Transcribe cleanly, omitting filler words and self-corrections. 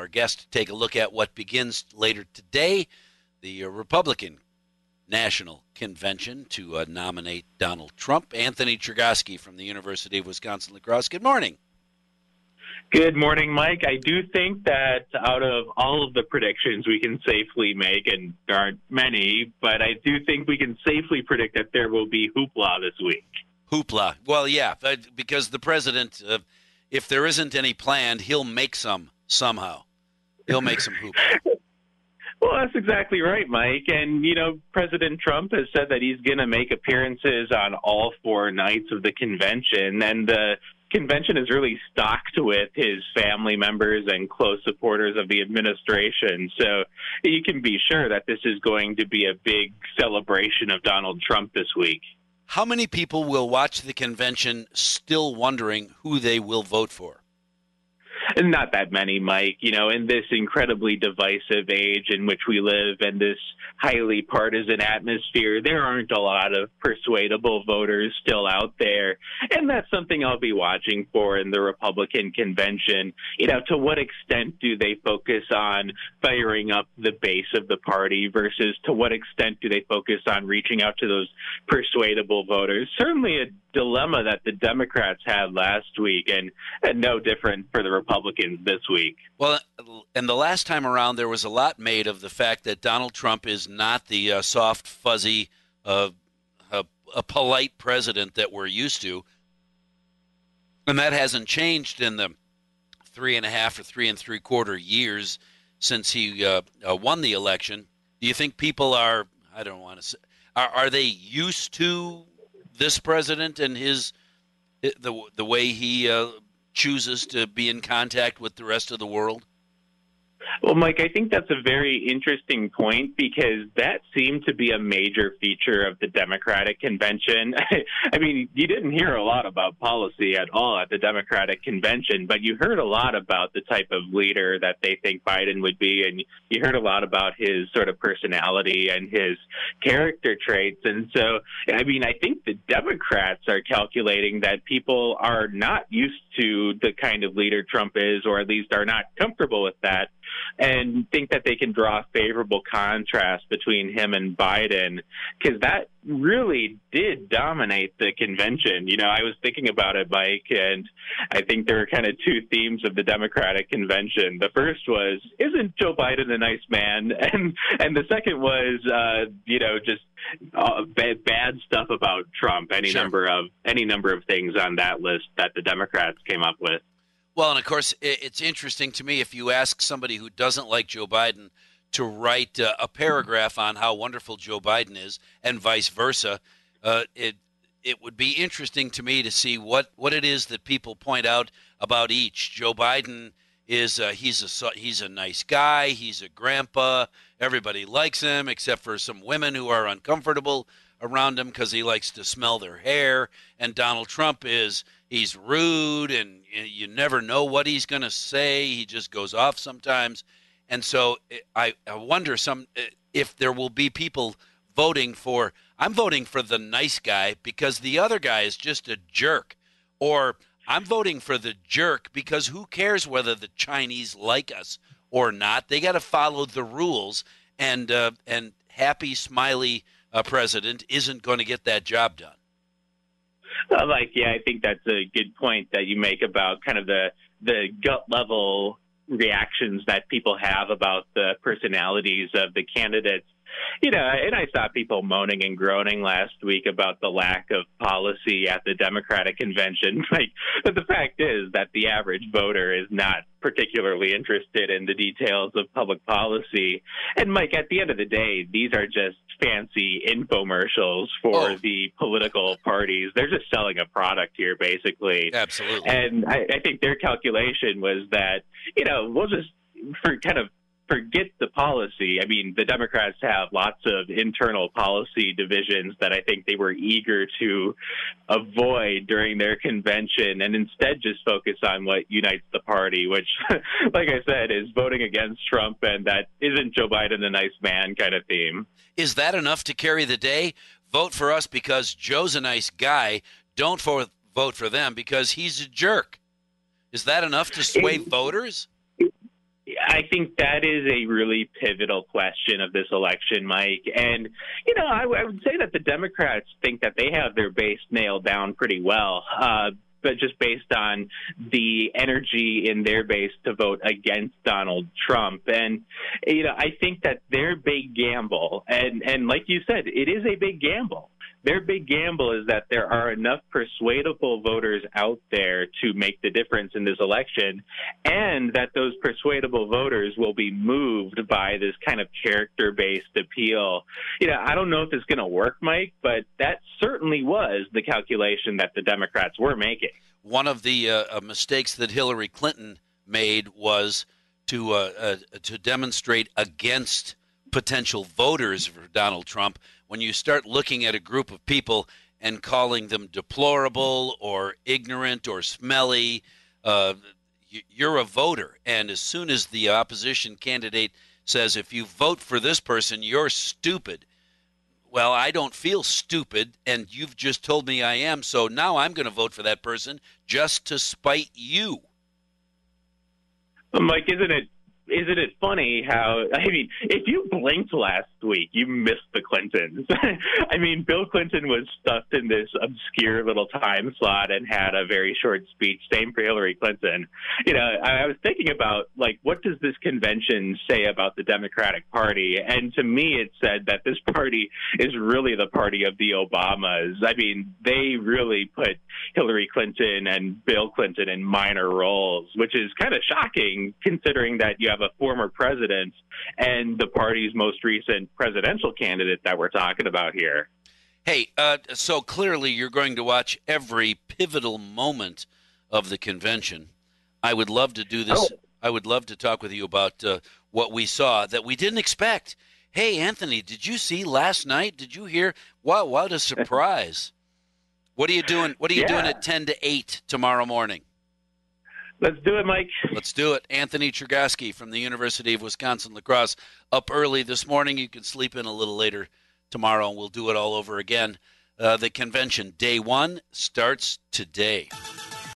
our guest to take a look at what begins later today, the Republican National Convention to nominate Donald Trump. Anthony Chergosky from the University of Wisconsin-La Crosse. Good morning. Good morning, Mike. I do think that out of all of the predictions we can safely make, and there aren't many, but I do think we can safely predict that there will be hoopla this week. Hoopla. Well, yeah, because the president, if there isn't any planned, he'll make some somehow. He'll make some hoopla. Well, that's exactly right, Mike. And, you know, President Trump has said that he's going to make appearances on all four nights of the convention. And the convention is really stocked with his family members and close supporters of the administration. So you can be sure that this is going to be a big celebration of Donald Trump this week. How many people will watch the convention still wondering who they will vote for? Not that many, Mike. You know, in this incredibly divisive age in which we live and this highly partisan atmosphere, there aren't a lot of persuadable voters still out there. And that's something I'll be watching for in the Republican convention. You know, to what extent do they focus on firing up the base of the party versus to what extent do they focus on reaching out to those persuadable voters? Certainly a dilemma that the Democrats had last week and no different for the Republicans this week. Well, and the last time around, there was a lot made of the fact that Donald Trump is not the soft, fuzzy, polite president that we're used to. And that hasn't changed in the 3.5 or 3 3/4 years since he won the election. Do you think people are, I don't want to say, are they used to this president and his the way he chooses to be in contact with the rest of the world? Well, Mike, I think that's a very interesting point because that seemed to be a major feature of the Democratic convention. I mean, you didn't hear a lot about policy at all at the Democratic convention, but you heard a lot about the type of leader that they think Biden would be, and you heard a lot about his sort of personality and his character traits. And so, I mean, I think the Democrats are calculating that people are not used to the kind of leader Trump is, or at least are not comfortable with that, and think that they can draw a favorable contrast between him and Biden, because that really did dominate the convention. You know, I was thinking about it, Mike, and I think there were kind of two themes of the Democratic convention. The first was, isn't Joe Biden a nice man? And the second was, you know, just bad stuff about Trump, any number of things on that list that the Democrats came up with. Well, and of course, it's interesting to me if you ask somebody who doesn't like Joe Biden to write a paragraph on how wonderful Joe Biden is and vice versa, it would be interesting to me to see what it is that people point out about each. Joe Biden is he's a nice guy. He's a grandpa. Everybody likes him except for some women who are uncomfortable around him because he likes to smell their hair. And Donald Trump is, he's rude and you never know what he's going to say. He just goes off sometimes. And so I wonder if there will be people voting for, I'm voting for the nice guy because the other guy is just a jerk. Or I'm voting for the jerk because who cares whether the Chinese like us or not? They got to follow the rules. And happy, smiley president isn't going to get that job done. Like, yeah, I think that's a good point that you make about kind of the gut level reactions that people have about the personalities of the candidates. You know, and I saw people moaning and groaning last week about the lack of policy at the Democratic convention. Like, but the fact is that the average voter is not particularly interested in the details of public policy. And, Mike, at the end of the day, these are just fancy infomercials for the political parties. They're just selling a product here, basically. Absolutely. And I think their calculation was that, you know, we'll just forget the policy. I mean, the Democrats have lots of internal policy divisions that I think they were eager to avoid during their convention and instead just focus on what unites the party, which, like I said, is voting against Trump and that isn't Joe Biden a nice man kind of theme. Is that enough to carry the day? Vote for us because Joe's a nice guy. Don't vote for them because he's a jerk. Is that enough to sway voters? I think that is a really pivotal question of this election, Mike. And, you know, I would say that the Democrats think that they have their base nailed down pretty well, but just based on the energy in their base to vote against Donald Trump. And, you know, I think that their big gamble, and like you said, it is a big gamble. Their big gamble is that there are enough persuadable voters out there to make the difference in this election, and that those persuadable voters will be moved by this kind of character-based appeal. You know, I don't know if it's going to work, Mike, but that certainly was the calculation that the Democrats were making. One of the mistakes that Hillary Clinton made was to demonstrate against potential voters for Donald Trump. When you start looking at a group of people and calling them deplorable or ignorant or smelly, you're a voter. And as soon as the opposition candidate says, if you vote for this person, you're stupid. Well, I don't feel stupid, and you've just told me I am, so now I'm going to vote for that person just to spite you. Mike, isn't it funny how, I mean, if you blinked last week, you missed the Clintons. I mean, Bill Clinton was stuffed in this obscure little time slot and had a very short speech. Same for Hillary Clinton. You know, I was thinking about, like, what does this convention say about the Democratic Party? And to me, it said that this party is really the party of the Obamas. I mean, they really put Hillary Clinton and Bill Clinton in minor roles, which is kind of shocking considering that you have a former president and the party's most recent presidential candidate that we're talking about here. Hey, so clearly you're going to watch every pivotal moment of the convention. I would love to do this. Oh. I would love to talk with you about what we saw that we didn't expect. Hey, Anthony, did you see last night? Did you hear? Wow, what a surprise. What are you doing? What are you doing at 10 to 8 tomorrow morning? Let's do it, Mike. Let's do it. Anthony Chergosky from the University of Wisconsin-La Crosse, up early this morning. You can sleep in a little later tomorrow, and we'll do it all over again. The convention, day one, starts today.